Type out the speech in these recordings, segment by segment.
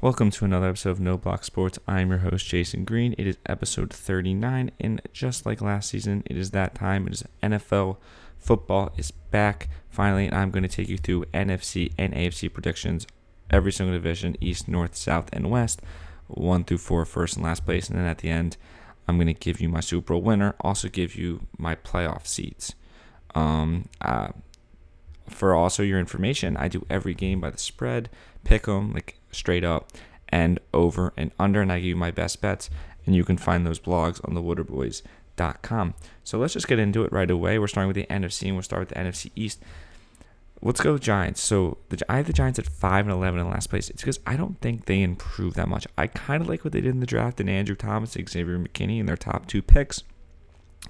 Welcome to another episode of No Block Sports. I'm your host, Jason Green. It is episode 39, and just like last season, it is that time. It is NFL football is back, finally, and I'm going to take you through NFC and AFC predictions, every single division, East, North, South, and West, 1 through 4, first and last place, and then at the end, I'm going to give you my Super Bowl winner, also give you my playoff seeds. For also your information, I do every game by the spread, pick them, like straight up, and over and under, and I give you my best bets, and you can find those blogs on thewaterboys.com. So let's just get into it right away. We're starting with the NFC, and we'll start with the NFC East. Let's go Giants. So I have the Giants at 5-11 in last place. It's because I don't think they improved that much. I kind of like what they did in the draft, and Andrew Thomas, Xavier McKinney, and their top two picks,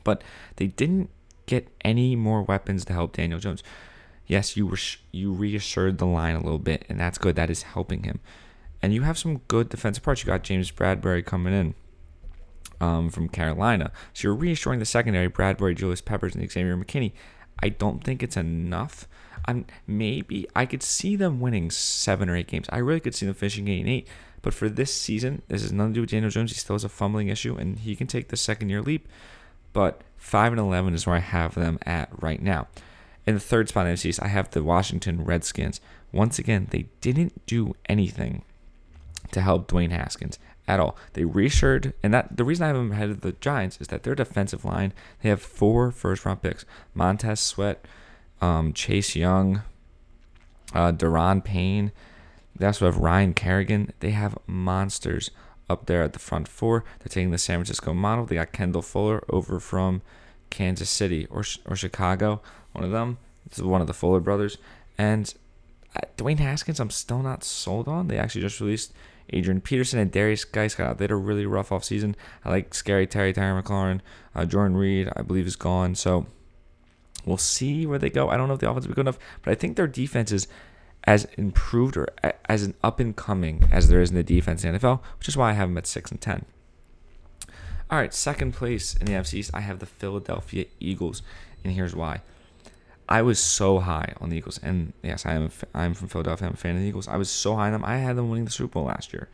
but they didn't get any more weapons to help Daniel Jones. Yes, you reassured the line a little bit, and that's good. That is helping him. And you have some good defensive parts. You got James Bradberry coming in from Carolina. So you're reassuring the secondary, Bradberry, Julius Peppers, and Xavier McKinney. I don't think it's enough. Maybe I could see them winning 7 or 8 games. I really could see them finishing 8-8. But for this season, this has nothing to do with Daniel Jones. He still has a fumbling issue, and he can take the second-year leap. But 5-11 is where I have them at right now. In the third spot in the NFC, I have the Washington Redskins. Once again, they didn't do anything to help Dwayne Haskins at all. They reassured, and that the reason I have them ahead of the Giants is that their defensive line, they have 4 first-round picks. Montez Sweat, Chase Young, Daron Payne. They also have Ryan Kerrigan. They have monsters up there at the front 4. They're taking the San Francisco model. They got Kendall Fuller over from Kansas City or Chicago. One of them. This is one of the Fuller brothers. And Dwayne Haskins, I'm still not sold on. They actually just released Adrian Peterson and Darius Geist. They had a really rough offseason. I like Scary Terry, Tyrone McLaurin. Jordan Reed, I believe, is gone. So we'll see where they go. I don't know if the offense will be good enough, but I think their defense is as improved or as an up-and-coming as there is in the defense in the NFL, which is why I have them at 6-10. All right, second place in the NFC East, I have the Philadelphia Eagles, and here's why. I was so high on the Eagles, and yes, I'm from Philadelphia. I'm a fan of the Eagles. I was so high on them. I had them winning the Super Bowl last year,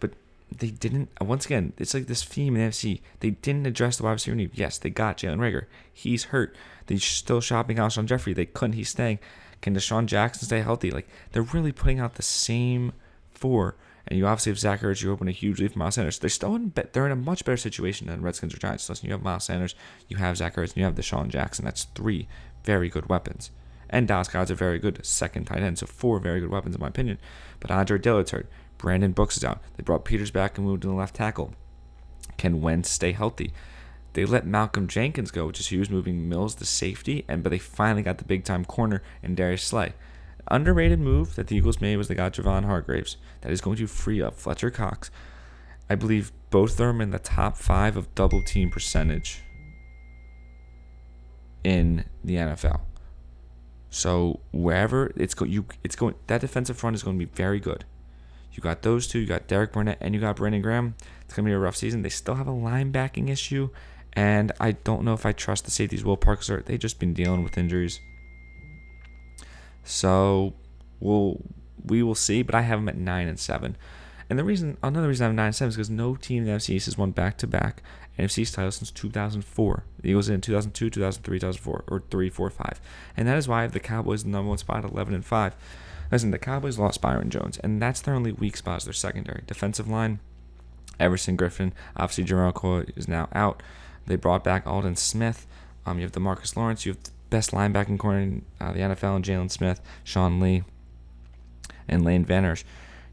but they didn't. Once again, it's like this theme in the NFC. They didn't address the wide receiver need. Yes, they got Jalen Reagor. He's hurt. They're still shopping out Sean Jeffrey. They couldn't. He's staying. Can DeSean Jackson stay healthy? Like, they're really putting out the same 4. And you obviously have Zach Ertz. You open a huge lead for Miles Sanders. They're still they're in a much better situation than Redskins or Giants. Listen, you have Miles Sanders, you have Zach Ertz, and you have DeSean Jackson. That's 3 very good weapons. And Dallas God's a very good second tight end, so 4 very good weapons in my opinion. But Andre Dillard's hurt. Brandon Brooks is out. They brought Peters back and moved to the left tackle. Can Wentz stay healthy? They let Malcolm Jenkins go, which is huge, moving Mills to safety, but they finally got the big-time corner in Darius Slay. Underrated move that the Eagles made was they got Javon Hargraves. That is going to free up Fletcher Cox. I believe both of them in the top 5 of double-team percentage in the NFL. So wherever it's going, that defensive front is going to be very good. You got those two. You got Derek Barnett and you got Brandon Graham. It's going to be a rough season. They still have a linebacking issue, and I don't know if I trust the safeties. Will Parks are they've just been dealing with injuries. So we will see, but I have them at 9-7. And another reason I have 9-7 is because no team in the NFC East has won back-to-back NFC East titles since 2004. The Eagles did in 2002, 2003, 2004, or 3, 4, 5. And that is why I have the Cowboys in the number 1 spot, 11-5. Listen, the Cowboys lost Byron Jones, and that's their only weak spot is their secondary. Defensive line, Everson Griffin, obviously Jermichael is now out. They brought back Alden Smith. You have DeMarcus Lawrence. You have the best linebacking corner in the NFL, and Jalen Smith, Sean Lee, and Lane Van Ersch.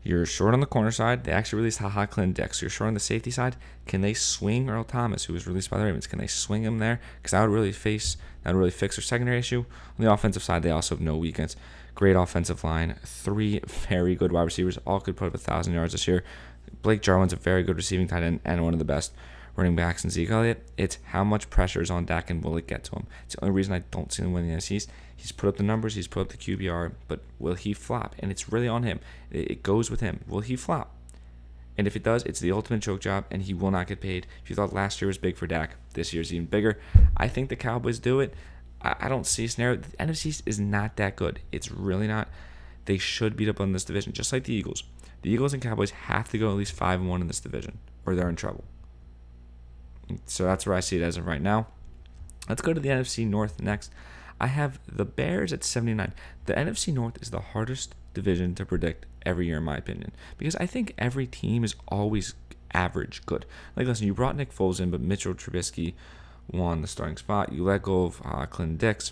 You're short on the corner side. They actually released Clint Dix. You're short on the safety side. Can they swing Earl Thomas, who was released by the Ravens? Can they swing him there? Because that would really fix their secondary issue. On the offensive side, they also have no weakness. Great offensive line. 3 very good wide receivers. All could put up 1,000 yards this year. Blake Jarwin's a very good receiving tight end and one of the best running backs in Zeke Elliott. It's how much pressure is on Dak and will it get to him? It's the only reason I don't see him winning the NFC East. He's put up the numbers, he's put up the QBR, but will he flop? And it's really on him. It goes with him. Will he flop? And if it does, it's the ultimate choke job, and he will not get paid. If you thought last year was big for Dak, this year's even bigger. I think the Cowboys do it. I don't see a scenario. The NFC East is not that good. It's really not. They should beat up on this division, just like the Eagles. The Eagles and Cowboys have to go at least 5-1 in this division, or they're in trouble. So that's where I see it as of right now. Let's go to the NFC North next. I have the Bears at 79. The NFC North is the hardest division to predict every year, in my opinion, because I think every team is always average good. Like, listen, you brought Nick Foles in, but Mitchell Trubisky won the starting spot. You let go of Clinton Dix.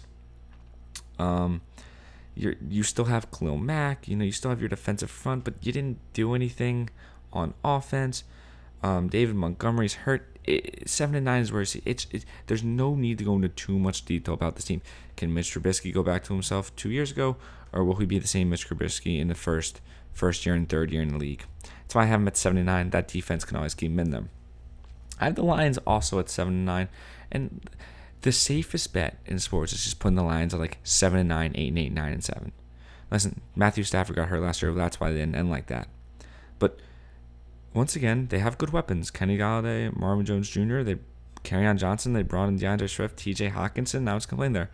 You still have Khalil Mack. You know, you still have your defensive front, but you didn't do anything on offense. David Montgomery's hurt. 7-9 is where I see it. There's no need to go into too much detail about this team. Can Mitch Trubisky go back to himself 2 years ago, or will he be the same Mitch Trubisky in the first year and third year in the league? That's why I have him at 79. That defense can always keep him in them. I have the Lions also at 7-9, and the safest bet in sports is just putting the Lions at like 7-9, 8-8, 9-7. Listen, Matthew Stafford got hurt last year. That's why they didn't end like that. But once again, they have good weapons. Kenny Galladay, Marvin Jones Jr., Kerryon Johnson, they brought in DeAndre Swift, TJ Hawkinson, now it's complained there.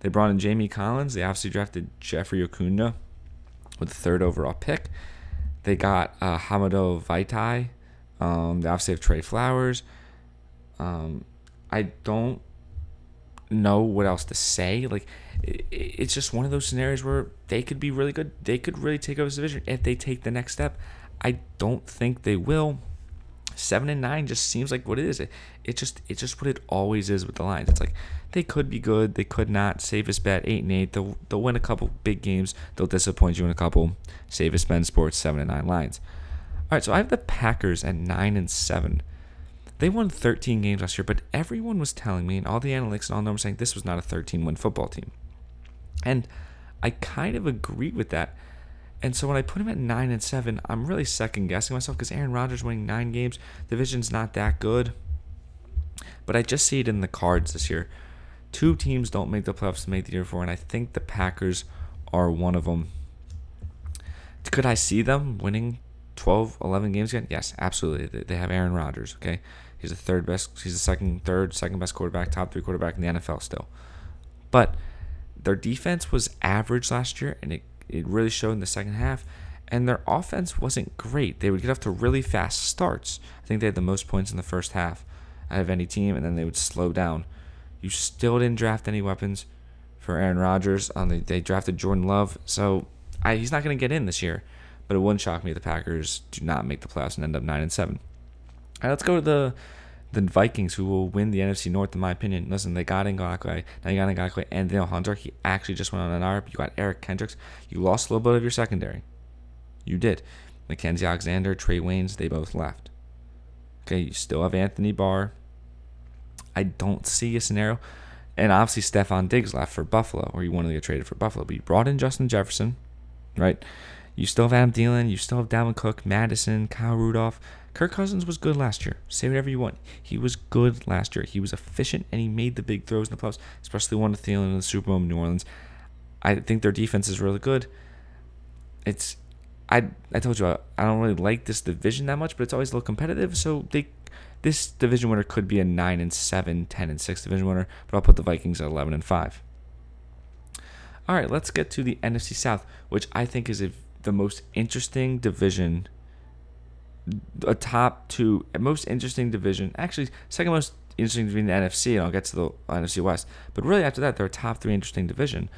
They brought in Jamie Collins. They obviously drafted Jeffrey Okudah with the third overall pick. They got Hamidou Vaitai. They obviously have Trey Flowers. I don't know what else to say. Like, it's just one of those scenarios where they could be really good. They could really take over this division if they take the next step. I don't think they will. 7-9 just seems like what it is. It's just what it always is with the Lions. It's like they could be good, they could not. Safest bet 8-8. They'll win a couple big games. They'll disappoint you in a couple. Safest bet in sports 7-9 Lions. All right, so I have the Packers at 9-7. They won 13 games last year, but everyone was telling me, and all the analytics and all numbers saying this was not a 13-win football team, and I kind of agree with that. And so when I put him at 9-7, I'm really second-guessing myself because Aaron Rodgers winning 9 games, division's not that good. But I just see it in the cards this year. 2 teams don't make the playoffs to make the year before, and I think the Packers are one of them. Could I see them winning 12, 11 games again? Yes, absolutely. They have Aaron Rodgers, okay? He's the second-best quarterback, top 3 quarterback in the NFL still. But their defense was average last year, and it really showed in the second half, and their offense wasn't great. They would get off to really fast starts. I think they had the most points in the first half out of any team, and then they would slow down. You still didn't draft any weapons for Aaron Rodgers. They drafted Jordan Love, so he's not going to get in this year, but it wouldn't shock me if the Packers do not make the playoffs and end up 9-7. All right, let's go to the Vikings, who will win the NFC North, in my opinion. Listen, they got Ngakoue. Now you got Ngakoue and Daniel Hunter. He actually just went on an IR. You got Eric Kendricks. You lost a little bit of your secondary. You did. Mackenzie Alexander, Trey Waynes, they both left. Okay, you still have Anthony Barr. I don't see a scenario. And obviously, Stephon Diggs left for Buffalo, or you wanted to get traded for Buffalo. But you brought in Justin Jefferson, right? You still have Adam Thielen. You still have Dalvin Cook, Madison, Kyle Rudolph. Kirk Cousins was good last year. Say whatever you want. He was good last year. He was efficient, and he made the big throws in the playoffs, especially one to Thielen in the Super Bowl in New Orleans. I think their defense is really good. I told you, I don't really like this division that much, but it's always a little competitive, so this division winner could be a 9-7, 10-6 division winner, but I'll put the Vikings at 11-5. All right, let's get to the NFC South, which I think is the most interesting division. A top 2 most interesting division, actually second most interesting division in the NFC, and I'll get to the NFC West. But really after that, they're a top 3 interesting division.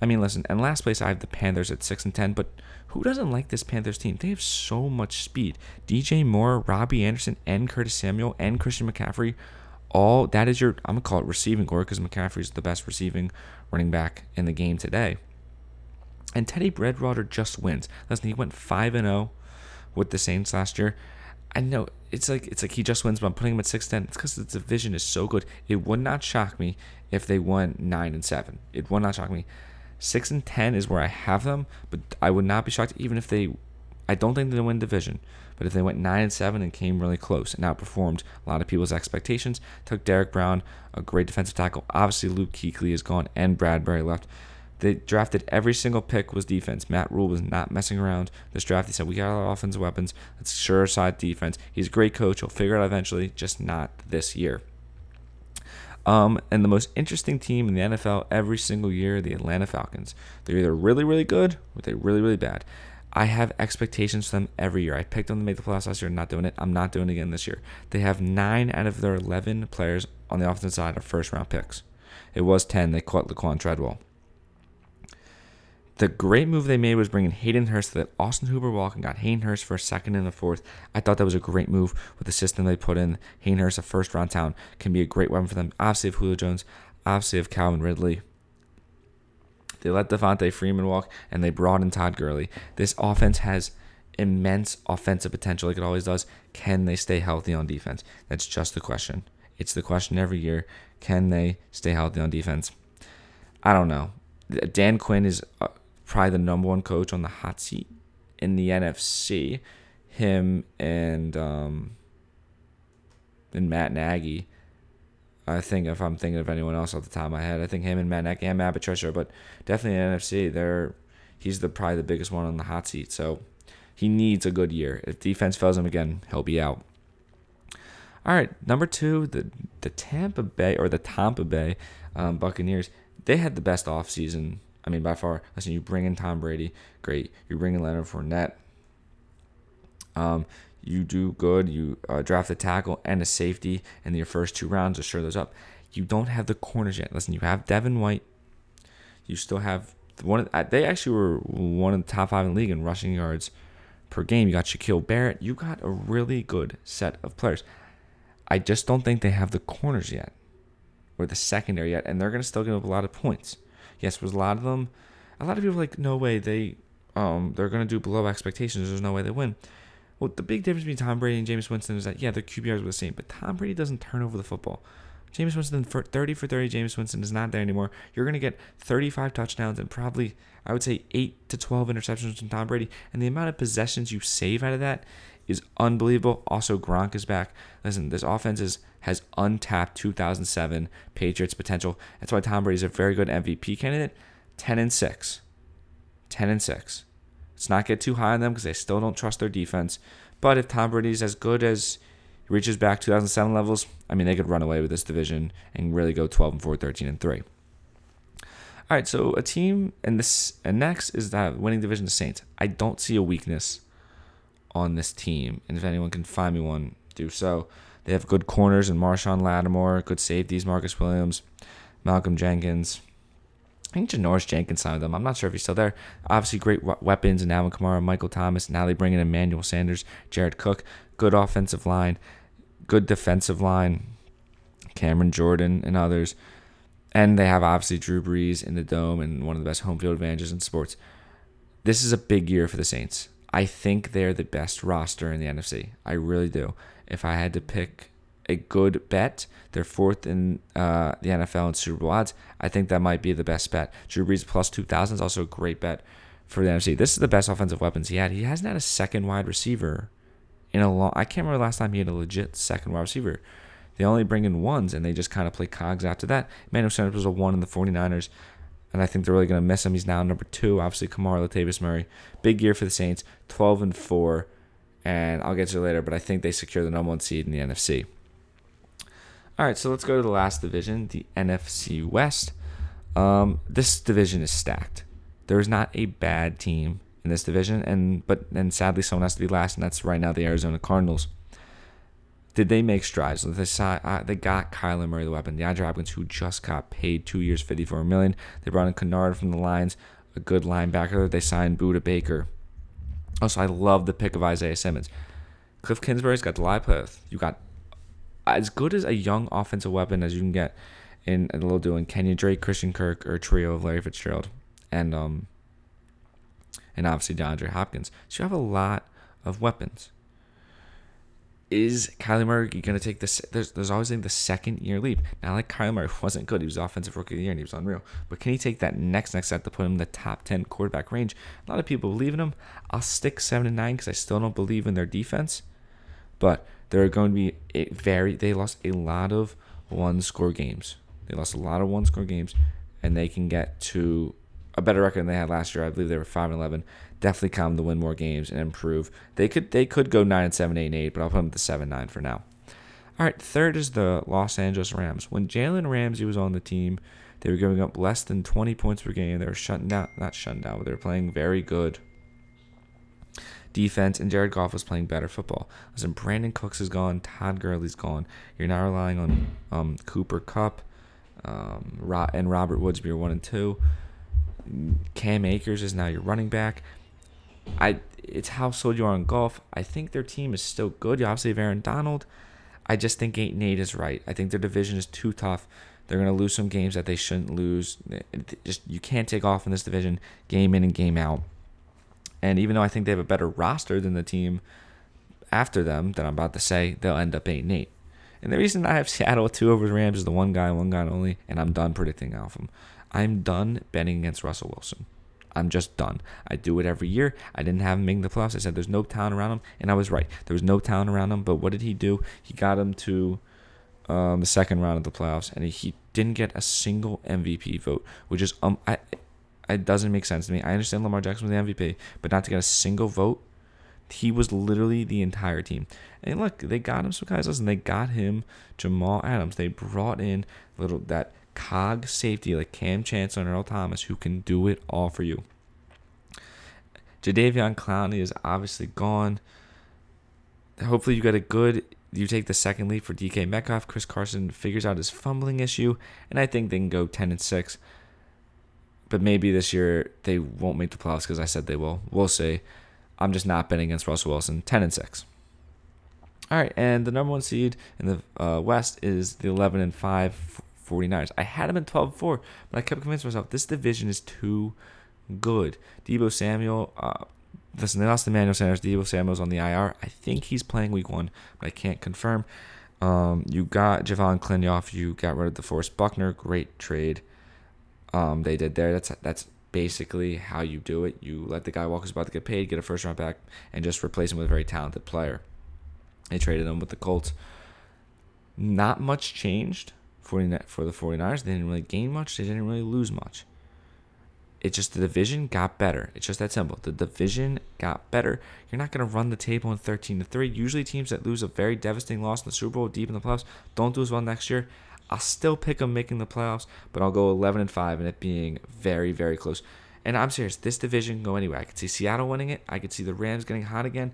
I mean, listen, and last place I have the Panthers at 6-10. But who doesn't like this Panthers team? They have so much speed. DJ Moore, Robbie Anderson, and Curtis Samuel, and Christian McCaffrey. All that is your, I'm gonna call it receiving core, because McCaffrey's the best receiving running back in the game today. And Teddy Bridgewater just wins. Listen, he went 5-0. With the Saints last year. I know it's like he just wins, but I'm putting him at 6-10. It's because the division is so good. It would not shock me if they won 9-7. It would not shock me. 6-10 is where I have them, but I would not be shocked even if they. I don't think they win division, but if they went 9-7 and came really close and outperformed a lot of people's expectations, took Derek Brown, a great defensive tackle. Obviously, Luke Kuechly is gone and Bradberry left. They drafted every single pick was defense. Matt Rule was not messing around this draft. He said, we got our offensive weapons. Let's sure side defense. He's a great coach. He'll figure it out eventually, just not this year. And the most interesting team in the NFL every single year, the Atlanta Falcons. They're either really, really good or they're really, really bad. I have expectations for them every year. I picked them to make the playoffs last year, not doing it. I'm not doing it again this year. They have 9 out of their 11 players on the offensive side are first-round picks. It was 10. They caught Laquan Treadwell. The great move they made was bringing Hayden Hurst to that Austin Hooper-Walk and got Hayden Hurst for a second and a fourth. I thought that was a great move with the system they put in. Hayden Hurst, a first-round talent, can be a great weapon for them. Obviously, of Julio Jones, obviously, of Calvin Ridley. They let Devontae Freeman walk, and they brought in Todd Gurley. This offense has immense offensive potential like it always does. Can they stay healthy on defense? That's just the question. It's the question every year. Can they stay healthy on defense? I don't know. Dan Quinn is probably the number one coach on the hot seat in the NFC. Him and Matt Nagy. I think if I'm thinking of anyone else off the top of my head, I think him and Matt Nagy and Matt Patricia, but definitely in the NFC, he's probably the biggest one on the hot seat. So he needs a good year. If defense fails him again, he'll be out. All right, number two, the Tampa Bay Buccaneers. They had the best offseason. I mean, by far. Listen, you bring in Tom Brady, great. You bring in Leonard Fournette. You do good. You draft a tackle and a safety, and your first 2 rounds to shore those up. You don't have the corners yet. Listen, you have Devin White. You still have they actually were one of the top 5 in the league in rushing yards per game. You got Shaquille Barrett. You got a really good set of players. I just don't think they have the corners yet or the secondary yet, and they're going to still give up a lot of points. Yes, with a lot of people are like, no way, they're going to do below expectations. There's no way they win. Well, the big difference between Tom Brady and Jameis Winston is that, yeah, their QBRs were the same, but Tom Brady doesn't turn over the football. Jameis Winston, 30 for 30, Jameis Winston is not there anymore. You're going to get 35 touchdowns and probably, I would say, 8 to 12 interceptions from Tom Brady, and the amount of possessions you save out of that is unbelievable. Also, Gronk is back. Listen, this offense has untapped 2007 Patriots potential. That's why Tom Brady's a very good MVP candidate. 10-6. Let's not get too high on them because they still don't trust their defense. But if Tom Brady's as good as he reaches back 2007 levels, I mean, they could run away with this division and really go 12-4, 13-3. All right, so a team, and next is the winning division, the Saints. I don't see a weakness on this team, and if anyone can find me one, do so. They have good corners in Marshawn Lattimore, good safeties, Marcus Williams, Malcolm Jenkins. I think Janoris Jenkins signed with them. I'm not sure if he's still there. Obviously, great weapons in Alvin Kamara, Michael Thomas. Now they bring in Emmanuel Sanders, Jared Cook. Good offensive line, good defensive line, Cameron Jordan and others. And they have, obviously, Drew Brees in the Dome and one of the best home field advantages in sports. This is a big year for the Saints. I think they're the best roster in the NFC. I really do. If I had to pick a good bet, they're 4th in the NFL in Super Bowl odds. I think that might be the best bet. Drew Brees plus 2,000 is also a great bet for the NFC. This is the best offensive weapons he had. He hasn't had a second wide receiver in a long. I can't remember last time he had a legit second wide receiver. They only bring in ones, and they just kind of play cogs after that. Emmanuel Sanders was a 1 in the 49ers, and I think they're really going to miss him. He's now number 2. Obviously, Kamara, Latavius Murray. Big year for the Saints, 12-4, and I'll get to it later, but I think they secure the number 1 seed in the NFC. All right, so let's go to the last division, the NFC West. This division is stacked. There is not a bad team in this division, and sadly someone has to be last, and that's right now the Arizona Cardinals. Did they make strides? They got Kyler Murray, the weapon, DeAndre Hopkins, who just got paid 2 years, $54 million. They brought in Kennard from the Lions, a good linebacker. They signed Budda Baker. Also, I love the pick of Isaiah Simmons. Cliff Kingsbury's got the live path. You got as good as a young offensive weapon as you can get in a little doing Kenyon Drake, Christian Kirk, or a trio of Larry Fitzgerald, and obviously DeAndre Hopkins. So you have a lot of weapons. Is Kyler Murray going to take this? There's always the second-year leap. Now, like Kyler Murray wasn't good. He was offensive rookie of the year, and he was unreal. But can he take that next step to put him in the top 10 quarterback range? A lot of people believe in him. I'll stick 7-9 because I still don't believe in their defense. But they're going to be they lost a lot of one-score games. And they can get to a better record than they had last year. I believe they were 5-11. Definitely come to win more games and improve. They could go 9-7, 8-8, but I'll put them at the 7-9 for now. All right, third is the Los Angeles Rams. When Jalen Ramsey was on the team, they were giving up less than 20 points per game. They were shutting down, but they were playing very good. defense, and Jared Goff was playing better football. Listen, Brandon Cooks is gone. Todd Gurley's gone. You're now relying on Cooper Kupp and Robert Woods be your 1 and 2. Cam Akers is now your running back. It's how sold you are on Goff. I think their team is still good. You obviously have Aaron Donald. I just think Nate is right. I think their division is too tough. They're going to lose some games that they shouldn't lose. You can't take off in this division game in and game out. And even though I think they have a better roster than the team after them that I'm about to say, they'll end up 8-8. And the reason I have Seattle 2 over the Rams is the one guy only, and I'm done predicting off him. I'm done betting against Russell Wilson. I'm just done. I do it every year. I didn't have him making the playoffs. I said there's no talent around him, and I was right. There was no talent around him, but what did he do? He got him to the second round of the playoffs, and he didn't get a single MVP vote, which is it doesn't make sense to me. I understand Lamar Jackson was the MVP, but not to get a single vote, he was literally the entire team. And look, they got him some guys. Listen, they got him Jamal Adams. They brought in that cog safety like Cam Chancellor and Earl Thomas who can do it all for you. Jadeveon Clowney is obviously gone. Hopefully you take the second lead for DK Metcalf. Chris Carson figures out his fumbling issue, and I think they can go 10-6. But maybe this year they won't make the playoffs because I said they will. We'll see. I'm just not betting against Russell Wilson. 10-6. All right, and the number 1 seed in the West is the 11-5 49ers. I had them in 12-4, but I kept convincing myself this division is too good. Deebo Samuel, listen, they lost Emmanuel Sanders. Deebo Samuel's on the IR. I think he's playing week 1, but I can't confirm. You got Javon Clinyoff. You got rid of DeForest Buckner. Great trade they did there. That's basically how you do it. You let the guy walk who's about to get paid, get a first round back, and just replace him with a very talented player. They traded him with the Colts. Not much changed for the 49ers. They didn't really gain much. They didn't really lose much. It's just the division got better. It's just that simple. The division got better. You're not going to run the table in 13-3. Usually teams that lose a very devastating loss in the Super Bowl deep in the playoffs don't do as well next year. I'll still pick them making the playoffs, but I'll go 11-5 and it being very, very close. And I'm serious. This division can go anywhere. I could see Seattle winning it. I could see the Rams getting hot again,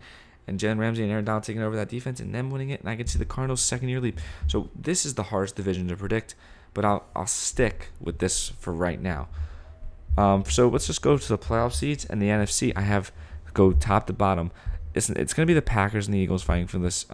and Jalen Ramsey and Aaron Donald taking over that defense and them winning it. And I could see the Cardinals' second-year leap. So this is the hardest division to predict, but I'll stick with this for right now. So let's just go to the playoff seeds and the NFC. I have go top to bottom. It's going to be the Packers and the Eagles fighting for this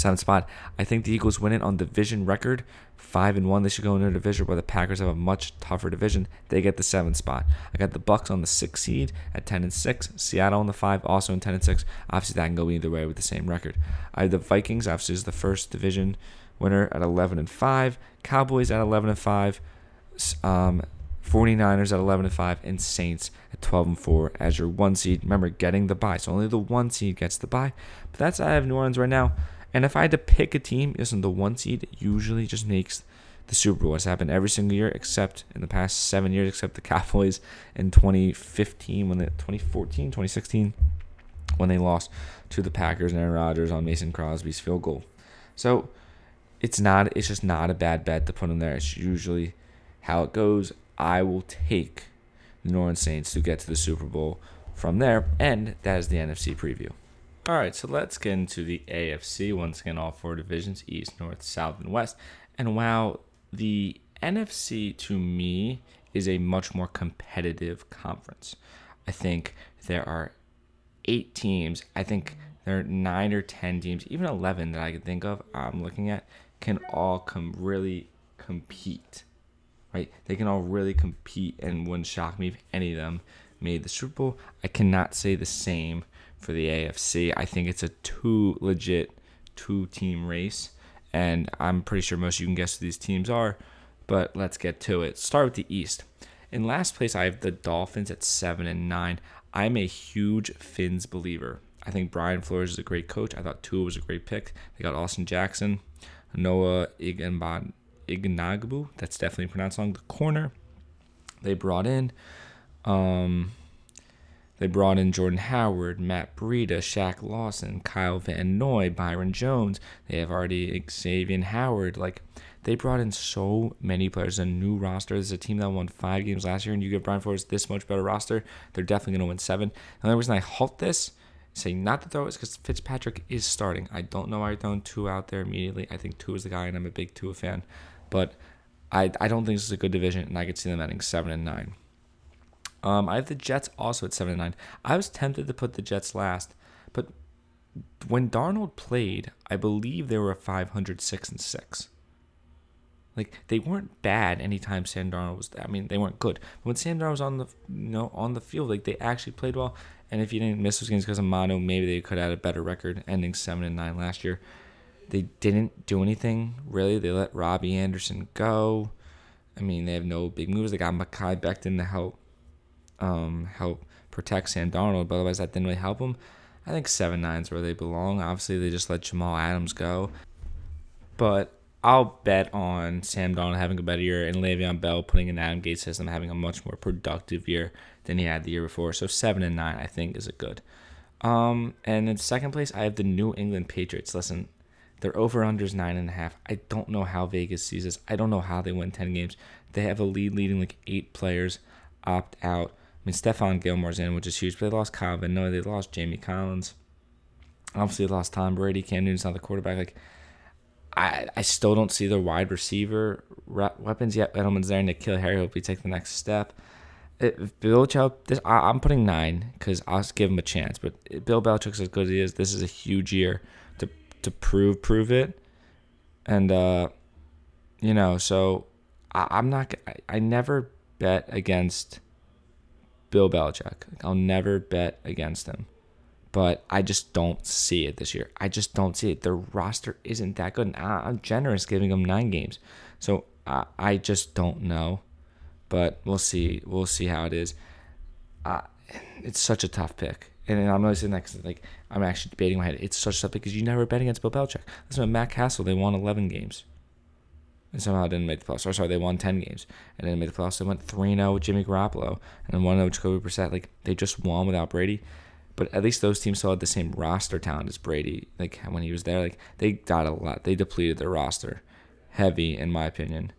7th spot. I think the Eagles win it on division record, 5-1. They should go into a division where the Packers have a much tougher division. They get the 7th spot. I got the Bucks on the 6th seed at 10-6. Seattle on the 5, also in 10-6. Obviously, that can go either way with the same record. I have the Vikings, obviously, is the first division winner at 11-5. Cowboys at 11-5. 49ers at 11-5 and Saints at 12-4 as your 1 seed. Remember, getting the bye. So only the 1 seed gets the bye. But that's how I have New Orleans right now. And if I had to pick a team, listen, the 1 seed usually just makes the Super Bowl. It's happened every single year except in the past 7 years, except the Cowboys in 2016 when they lost to the Packers and Aaron Rodgers on Mason Crosby's field goal. So it's just not a bad bet to put in there. It's usually how it goes. I will take the New Orleans Saints to get to the Super Bowl from there. And that is the NFC preview. All right, so let's get into the AFC. Once again, all 4 divisions, East, North, South, and West. And while the NFC, to me, is a much more competitive conference, I think there are 8 teams. I think there are 9 or 10 teams, even 11 that I can think of, I'm looking at, can all really compete. Right? They can all really compete and wouldn't shock me if any of them made the Super Bowl. I cannot say the same for the AFC. I think it's a 2-team race, and I'm pretty sure most of you can guess who these teams are, but let's get to it. Start with the East. In last place, I have the Dolphins at 7-9. I'm a huge Fins believer. I think Brian Flores is a great coach. I thought Tua was a great pick. They got Austin Jackson, Noah Igbenogbu. That's definitely pronounced wrong. The corner they brought in, Jordan Howard, Matt Breida, Shaq Lawson, Kyle Van Noy, Byron Jones. They have already Xavier Howard. Like They brought in so many players, a new roster. This is a team that won 5 games last year, and you give Brian Flores this much better roster, they're definitely going to win 7. The only reason I halt this, saying not to throw, is because Fitzpatrick is starting. I don't know why you're throwing 2 out there immediately. I think 2 is the guy, and I'm a big 2 fan. But I don't think this is a good division, and I could see them adding 7 and 9. I have the Jets also at 7 and 9. I was tempted to put the Jets last, but when Darnold played, I believe they were a .500, 6 and 6. Like, they weren't bad anytime Sam Darnold was. I mean, they weren't good, but when Sam Darnold was on the on the field, like, they actually played well. And if you didn't miss those games because of mono, maybe they could have had a better record, ending 7 and 9 last year. They didn't do anything, really. They let Robbie Anderson go. I mean, they have no big moves. They got Mekhi Becton to help protect Sam Darnold, but otherwise that didn't really help him. I think 7-9 is where they belong. Obviously, they just let Jamal Adams go. But I'll bet on Sam Darnold having a better year and Le'Veon Bell putting in Adam Gates' system, having a much more productive year than he had the year before. So 7 and 9, I think, is a good. And in second place, I have the New England Patriots. Listen, their over-under is 9.5. I don't know how Vegas sees this. I don't know how they win 10 games. They have a lead leading like 8 players opt out. I mean, Stephon Gilmore's in, which is huge, but they lost Kyle Van Noy. They lost Jamie Collins. Obviously, they lost Tom Brady. Cam Newton's not the quarterback. Like, I still don't see their wide receiver weapons yet. Edelman's there, and N'Keal Harry, hope he takes the next step. Bill Belichick, I'm putting 9 because I'll give him a chance, but Bill Belichick's as good as he is. This is a huge year to prove it. And, so I'm not – I never bet against Bill Belichick. I'll never bet against him. But I just don't see it this year. I just don't see it. Their roster isn't that good. And I'm generous giving them 9 games. So I just don't know. But we'll see. We'll see how it is. It's such a tough pick. And I'm always saying that because, like, I'm actually debating my head. It's such a tough pick because you never bet against Bill Belichick. Listen to Matt Castle. They won 11 games. And somehow didn't make the playoffs. Sorry, they won 10 games and didn't make the playoffs. They went 3-0 with Jimmy Garoppolo and 1-0 with Jacoby Brissett. Like, they just won without Brady. But at least those teams still had the same roster talent as Brady. Like, when he was there, like, they got a lot. They depleted their roster heavy, in my opinion.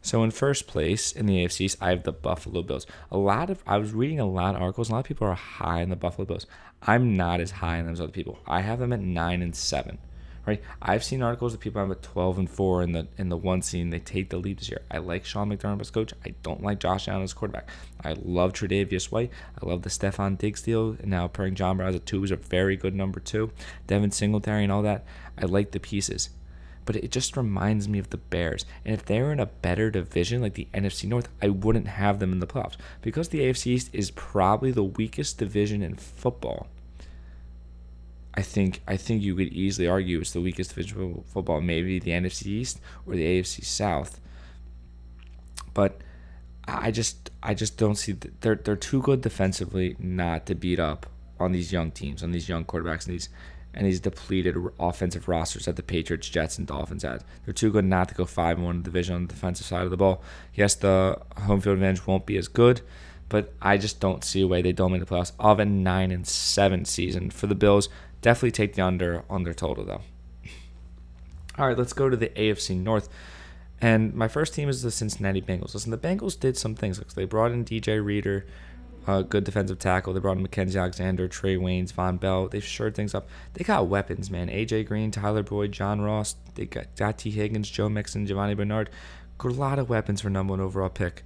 So in first place in the AFC, I have the Buffalo Bills. I was reading a lot of articles. And a lot of people are high on the Buffalo Bills. I'm not as high on them as other people. I have them at 9 and 7. Right? I've seen articles of people I'm at 12 and 4 in the one scene. They take the lead this year. I like Sean McDermott as coach. I don't like Josh Allen as quarterback. I love Tre'Davious White. I love the Stephon Diggs deal. And now pairing John Brown as a 2 is a very good number 2. Devin Singletary and all that. I like the pieces. But it just reminds me of the Bears. And if they were in a better division, like the NFC North, I wouldn't have them in the playoffs. Because the AFC East is probably the weakest division in football. I think you could easily argue it's the weakest division in football, maybe the NFC East or the AFC South. But I just don't see they're too good defensively not to beat up on these young teams, on these young quarterbacks, and these depleted offensive rosters that the Patriots, Jets, and Dolphins had. They're too good not to go 5-1 in the division on the defensive side of the ball. Yes, the home field advantage won't be as good, but I just don't see a way they don't make the playoffs of a 9 and 7 season for the Bills. Definitely take the under on their total, though. All right, let's go to the AFC North. And my first team is the Cincinnati Bengals. Listen, the Bengals did some things. They brought in DJ Reader, a good defensive tackle. They brought in Mackenzie Alexander, Trey Waynes, Von Bell. They've shored things up. They got weapons, man. A.J. Green, Tyler Boyd, John Ross. They got T. Higgins, Joe Mixon, Giovanni Bernard. Got a lot of weapons for number 1 overall pick,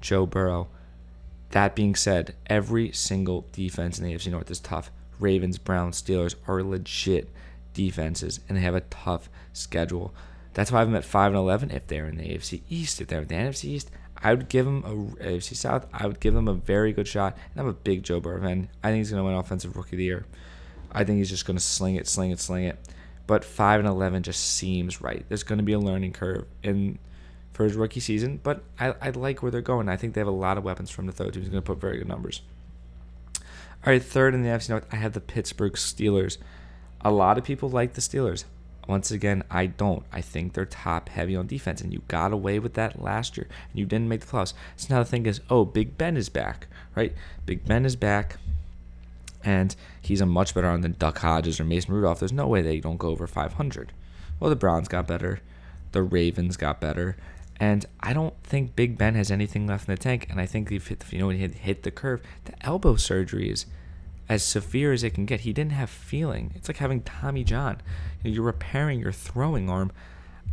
Joe Burrow. That being said, every single defense in the AFC North is tough. Ravens, Browns, Steelers are legit defenses, and they have a tough schedule. That's why I'm at 5 and 11. If they're in the AFC East, if they're in the NFC East, I would give them AFC South. I would give them a very good shot. And I'm a big Joe Burrow fan. I think he's going to win Offensive Rookie of the Year. I think he's just going to sling it. But 5 and 11 just seems right. There's going to be a learning curve for his rookie season, but I like where they're going. I think they have a lot of weapons from the third team. He's going to put very good numbers. All right, third in the NFC North, I have the Pittsburgh Steelers. A lot of people like the Steelers. Once again, I don't. I think they're top heavy on defense, and you got away with that last year, and you didn't make the playoffs. So now the thing is, Big Ben is back, right? Big Ben is back, and he's a much better arm than Duck Hodges or Mason Rudolph. There's no way they don't go over .500. Well, the Browns got better. the Ravens got better. And I don't think Big Ben has anything left in the tank. And I think he hit the curve. The elbow surgery is as severe as it can get. He didn't have feeling. It's like having Tommy John. You're repairing your throwing arm.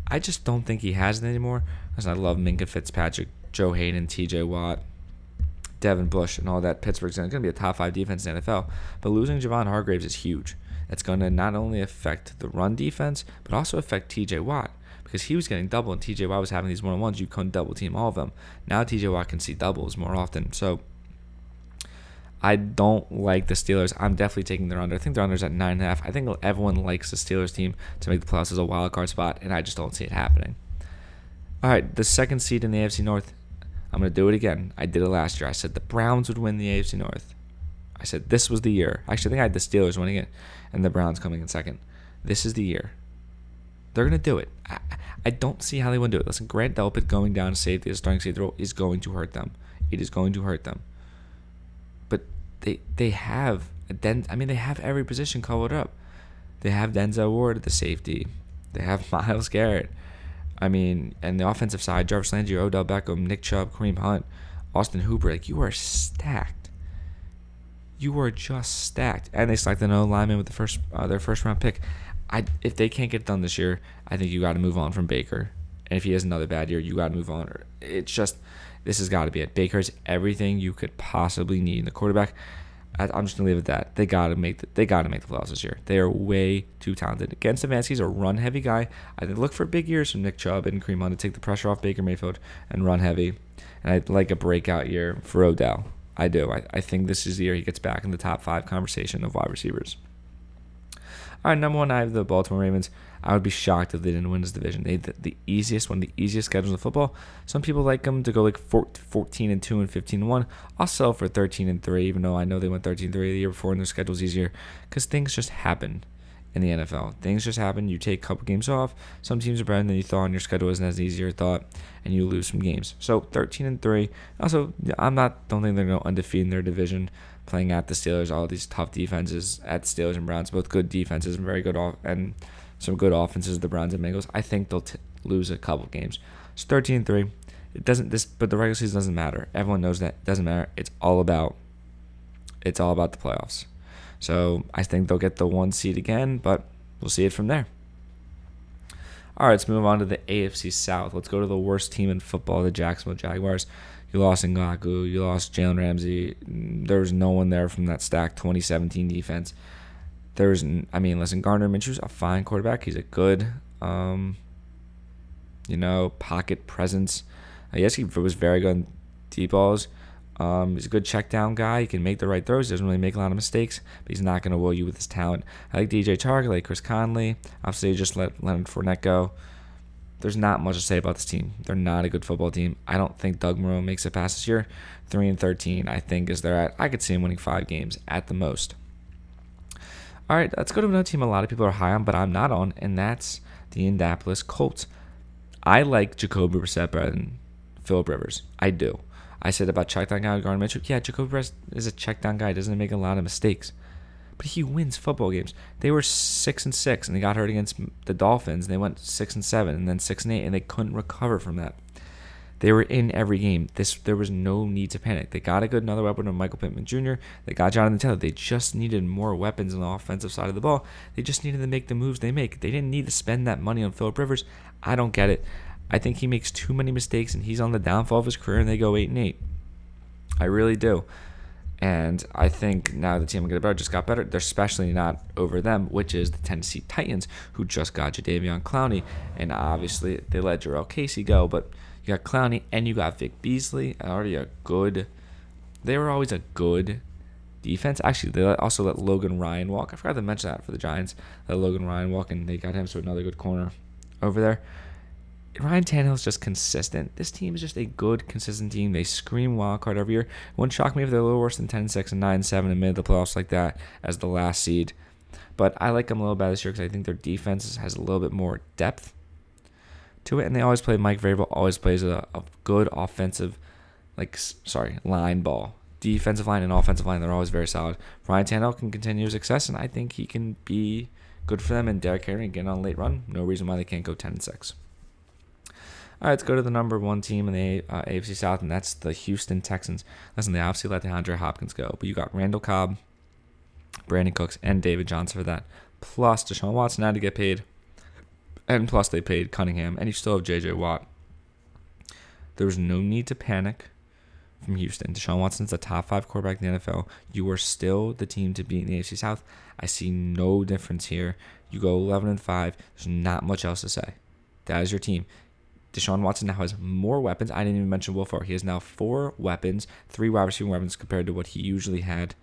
I just don't think he has it anymore. Listen, I love Minkah Fitzpatrick, Joe Hayden, T.J. Watt, Devin Bush, and all that. Pittsburgh's going to be a top-5 defense in the NFL. But losing Javon Hargraves is huge. That's going to not only affect the run defense, but also affect T.J. Watt. Because he was getting double, and T.J. Watt was having these one-on-ones. You couldn't double-team all of them. Now T.J. Watt can see doubles more often. So I don't like the Steelers. I'm definitely taking their under. I think their under's at 9.5. I think everyone likes the Steelers team to make the playoffs as a wild card spot, and I just don't see it happening. All right, the second seed in the AFC North. I'm going to do it again. I did it last year. I said the Browns would win the AFC North. I said this was the year. Actually, I think I had the Steelers winning it and the Browns coming in second. This is the year. They're going to do it. I don't see how they wouldn't do it. Listen, Grant Delpit going down to safety as starting safety role is going to hurt them. It is going to hurt them. But they have they have every position covered up. They have Denzel Ward at the safety. They have Myles Garrett. And the offensive side, Jarvis Landry, Odell Beckham, Nick Chubb, Kareem Hunt, Austin Hooper. You are stacked. You are just stacked. And they selected an O-lineman with their first-round pick. If they can't get it done this year, I think you got to move on from Baker. And if he has another bad year, you got to move on. It's just, this has got to be it. Baker's everything you could possibly need in the quarterback. I'm just gonna leave it at that. They gotta make the playoffs this year. They are way too talented. Again, Stefanski's a run-heavy guy. I think look for big years from Nick Chubb and Kareem Hunt to take the pressure off Baker Mayfield and run heavy. And I'd like a breakout year for Odell. I do. I think this is the year he gets back in the top 5 conversation of wide receivers. All right, number 1, I have the Baltimore Ravens. I would be shocked if they didn't win this division. They had one of the easiest schedules in football. Some people like them to go 14-2 and 15-1. I'll sell for 13-3, even though I know they went 13-3 the year before and their schedule's easier, because things just happen in the NFL. Things just happen. You take a couple games off. Some teams are better than you thought, and your schedule isn't as easy as you thought, and you lose some games. So 13-3. Also, don't think they're going to undefeated in their division, playing at the Steelers, all these tough defenses at Steelers and Browns, both good defenses and very good and some good offenses, the Browns and Bengals. I think they'll lose a couple games. It's 13-3. But the regular season doesn't matter. Everyone knows that. It doesn't matter. It's all about the playoffs. So I think they'll get the 1 seed again, but we'll see it from there. All right, let's move on to the AFC South. Let's go to the worst team in football, the Jacksonville Jaguars. You lost Ngaku. You lost Jalen Ramsey. There was no one there from that stacked 2017 defense. Gardner Minshew's a fine quarterback. He's a good, pocket presence. Yes, he was very good on deep balls. He's a good check down guy. He can make the right throws. He doesn't really make a lot of mistakes, but he's not going to will you with his talent. I like DJ Chark. I like Chris Conley. Obviously, you just let Leonard Fournette go. There's not much to say about this team. They're not a good football team. I don't think Doug Marrone makes it past this year. 3-13, I think, is they're at. I could see him winning 5 games at the most. All right, let's go to another team a lot of people are high on, but I'm not on, and that's the Indianapolis Colts. I like Jacoby Brissett better than Philip Rivers. I do. I said about check-down guy Gardner Minshew. Yeah, Jacoby Brissett is a check-down guy. He doesn't make a lot of mistakes. But he wins football games. They were 6-6, and they got hurt against the Dolphins. They went 6-7, and then 6-8, and they couldn't recover from that. They were in every game. There was no need to panic. They got another weapon of Michael Pittman Jr. They got Jonathan Taylor. They just needed more weapons on the offensive side of the ball. They just needed to make the moves they make. They didn't need to spend that money on Philip Rivers. I don't get it. I think he makes too many mistakes, and he's on the downfall of his career, and they go 8-8. I really do. And I think now the team just got better. They're especially not over them, which is the Tennessee Titans, who just got Jadeveon Clowney. And obviously, they let Jarrell Casey go. But you got Clowney and you got Vic Beasley. They were always a good defense. Actually, they also let Logan Ryan walk. I forgot to mention that for the Giants. Let Logan Ryan walk, and they got him to another good corner over there. Ryan Tannehill's just consistent. This team is just a good, consistent team. They scream wild card every year. It wouldn't shock me if they're a little worse than 10-6 and 9-7 and made the playoffs like that as the last seed. But I like them a little bit this year because I think their defense has a little bit more depth to it. And they always play, Mike Vrabel always plays a good offensive, line ball. Defensive line and offensive line, they're always very solid. Ryan Tannehill can continue his success, and I think he can be good for them. And Derek Henry getting on a late run, no reason why they can't go 10-6. All right, let's go to the number one team in the AFC South, and that's the Houston Texans. Listen, they obviously let DeAndre Hopkins go, but you got Randall Cobb, Brandon Cooks, and David Johnson for that, plus Deshaun Watson had to get paid, and plus they paid Cunningham, and you still have J.J. Watt. There's no need to panic from Houston. Deshaun Watson's the top five quarterback in the NFL. You are still the team to beat in the AFC South. I see no difference here. You go 11-5. There's not much else to say. That is your team. Deshaun Watson now has more weapons. I didn't even mention Will Fuller. He has now 4 weapons, 3 wide receiving weapons compared to what he usually had.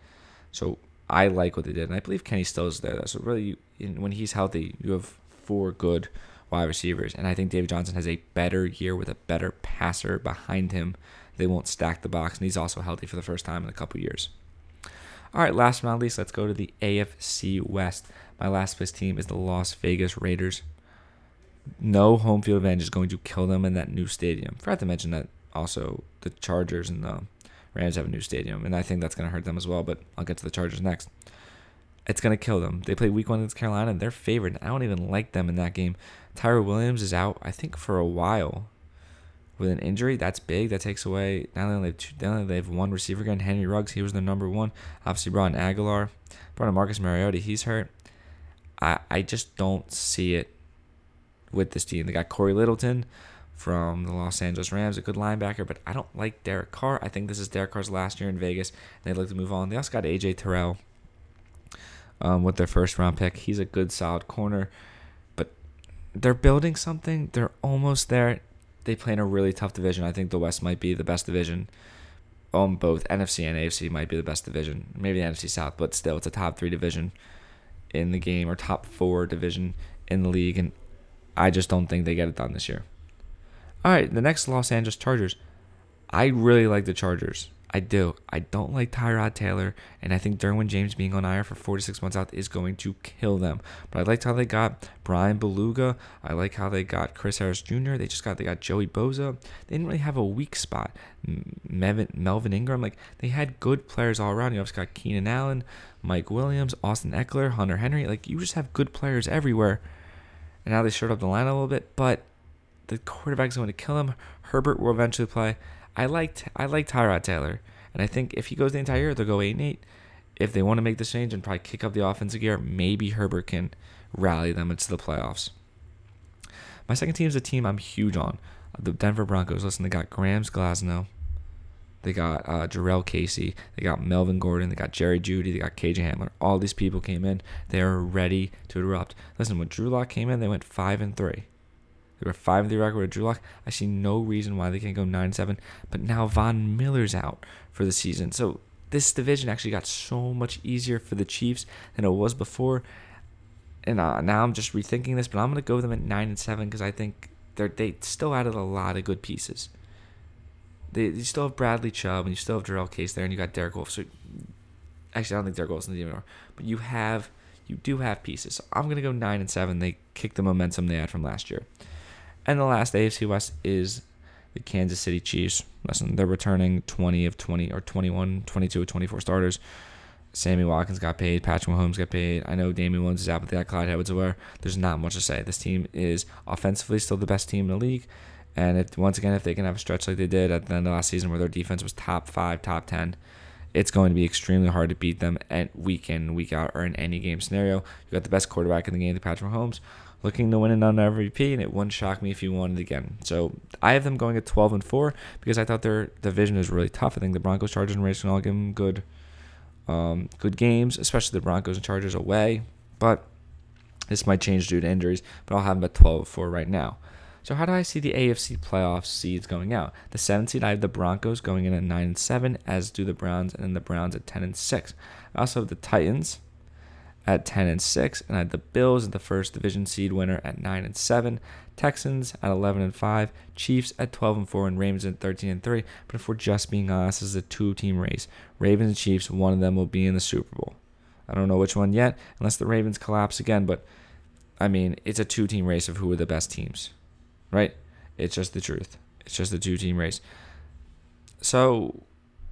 So I like what they did. And I believe Kenny Stills is there. So really, when he's healthy, you have 4 good wide receivers. And I think David Johnson has a better year with a better passer behind him. They won't stack the box. And he's also healthy for the first time in a couple years. All right, last but not least, let's go to the AFC West. My last place team is the Las Vegas Raiders. No home field advantage is going to kill them in that new stadium. Forgot to mention that also the Chargers and the Rams have a new stadium, and I think that's going to hurt them as well, but I'll get to the Chargers next. It's going to kill them. They play week 1 against Carolina, and they're favored. I don't even like them in that game. Tyrell Williams is out, I think, for a while with an injury. That's big. That takes away. Now they have one receiver again. Henry Ruggs, he was their number one. Obviously, Brandon Aguilar. Brought in Marcus Mariota, he's hurt. I just don't see it with this team. They got Corey Littleton from the Los Angeles Rams, a good linebacker, but I don't like Derek Carr. I think this is Derek Carr's last year in Vegas, and they'd like to move on. They also got A.J. Terrell with their first-round pick. He's a good, solid corner, but they're building something. They're almost there. They play in a really tough division. I think the West might be the best division. Both NFC and AFC might be the best division. Maybe the NFC South, but still, it's a top 3 division in the game, or top 4 division in the league, and I just don't think they get it done this year. All right, the next Los Angeles Chargers. I really like the Chargers. I do. I don't like Tyrod Taylor, and I think Derwin James being on IR for 4 to 6 months out is going to kill them. But I liked how they got Brian Beluga. I like how they got Chris Harris Jr. They got Joey Bosa. They didn't really have a weak spot. Melvin Ingram, they had good players all around. You also got Keenan Allen, Mike Williams, Austin Eckler, Hunter Henry. You just have good players everywhere. And now they showed up the line a little bit, but the quarterback's going to kill him. Herbert will eventually play. I like Tyrod Taylor, and I think if he goes the entire year, they'll go 8-8. If they want to make this change and probably kick up the offensive gear, maybe Herbert can rally them into the playoffs. My second team is a team I'm huge on, the Denver Broncos. Listen, they got Graham Glasnow. They got Jarrell Casey. They got Melvin Gordon. They got Jerry Jeudy. They got KJ Hamler. All these people came in. They are ready to erupt. Listen, when Drew Lock came in, they went 5-3. They were 5-3 record with Drew Lock. I see no reason why they can't go 9-7. But now Von Miller's out for the season. So this division actually got so much easier for the Chiefs than it was before. And now I'm just rethinking this, but I'm going to go with them at 9-7 because I think they still added a lot of good pieces. You still have Bradley Chubb, and you still have Jarrell Case there, and you got Derek Wolfe. So, actually, I don't think Derek Wolfe's in the team anymore. But you do have pieces. So I'm going to go 9-7. They kick the momentum they had from last year. And the last AFC West is the Kansas City Chiefs. Listen, they're returning 20 of 20, or 21, 22 of 24 starters. Sammy Watkins got paid. Patrick Mahomes got paid. I know Damian Williams is out, but they got Clyde Edwards-Helaire. There's not much to say. This team is offensively still the best team in the league. And if they can have a stretch like they did at the end of last season where their defense was top 5, top 10, it's going to be extremely hard to beat them at week in, week out, or in any game scenario. You got the best quarterback in the game, Patrick Mahomes, looking to win another MVP, and it wouldn't shock me if he won it again. So I have them going at 12-4 because I thought their division was really tough. I think the Broncos, Chargers, and Raiders can all give them good, good games, especially the Broncos and Chargers away. But this might change due to injuries, but I'll have them at 12-4 right now. So how do I see the AFC playoff seeds going out? The 7th seed, I have the Broncos going in at 9-7, as do the Browns, and then the Browns at 10-6. I also have the Titans at 10-6, and I have the Bills at the first division seed winner at 9-7, Texans at 11-5, Chiefs at 12-4, and Ravens at 13-3. But if we're just being honest, this is a 2-team race. Ravens and Chiefs, one of them will be in the Super Bowl. I don't know which one yet, unless the Ravens collapse again, but I mean, it's a 2-team race of who are the best teams. Right? It's just the truth. It's just a 2-team race. So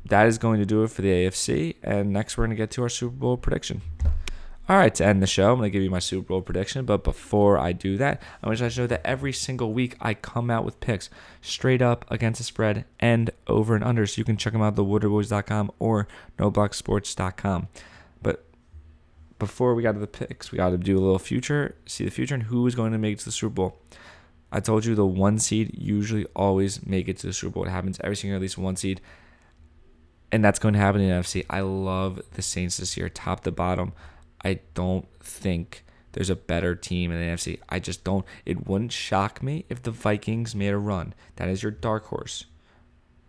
that is going to do it for the AFC. And next we're going to get to our Super Bowl prediction. All right, to end the show, I'm going to give you my Super Bowl prediction. But before I do that, I wish I show that every single week I come out with picks straight up, against the spread, and over and under. So you can check them out at thewooderboys.com or noblocksports.com. But before we got to the picks, we got to do a little future, see the future, and who is going to make it to the Super Bowl. I told you the one seed usually always make it to the Super Bowl. It happens every single year, at least one seed. And that's going to happen in the NFC. I love the Saints this year, top to bottom. I don't think there's a better team in the NFC. I just don't. It wouldn't shock me if the Vikings made a run. That is your dark horse.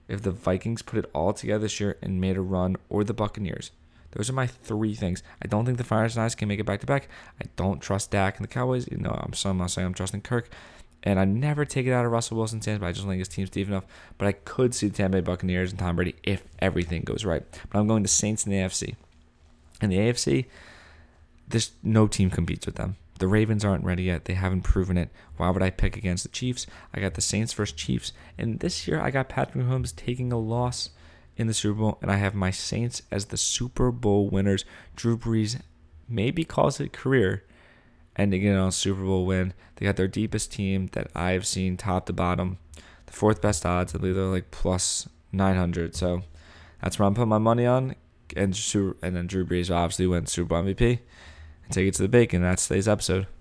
If the Vikings put it all together this year and made a run, or the Buccaneers. Those are my three things. I don't think the Friars and Ice can make it back-to-back. I don't trust Dak and the Cowboys. You know, I'm not saying I'm trusting Kirk. And I never take it out of Russell Wilson's hands, but I just don't think his team's deep enough. But I could see the Tampa Bay Buccaneers and Tom Brady if everything goes right. But I'm going to Saints in the AFC. In the AFC, there's no team competes with them. The Ravens aren't ready yet. They haven't proven it. Why would I pick against the Chiefs? I got the Saints versus Chiefs. And this year, I got Patrick Mahomes taking a loss in the Super Bowl, and I have my Saints as the Super Bowl winners. Drew Brees maybe calls it career, ending it on a Super Bowl win. They got their deepest team that I've seen top to bottom. The fourth best odds. I believe they're like plus 900. So that's where I'm putting my money on. And then Drew Brees obviously wins Super Bowl MVP. And take it to the bank, and that's today's episode.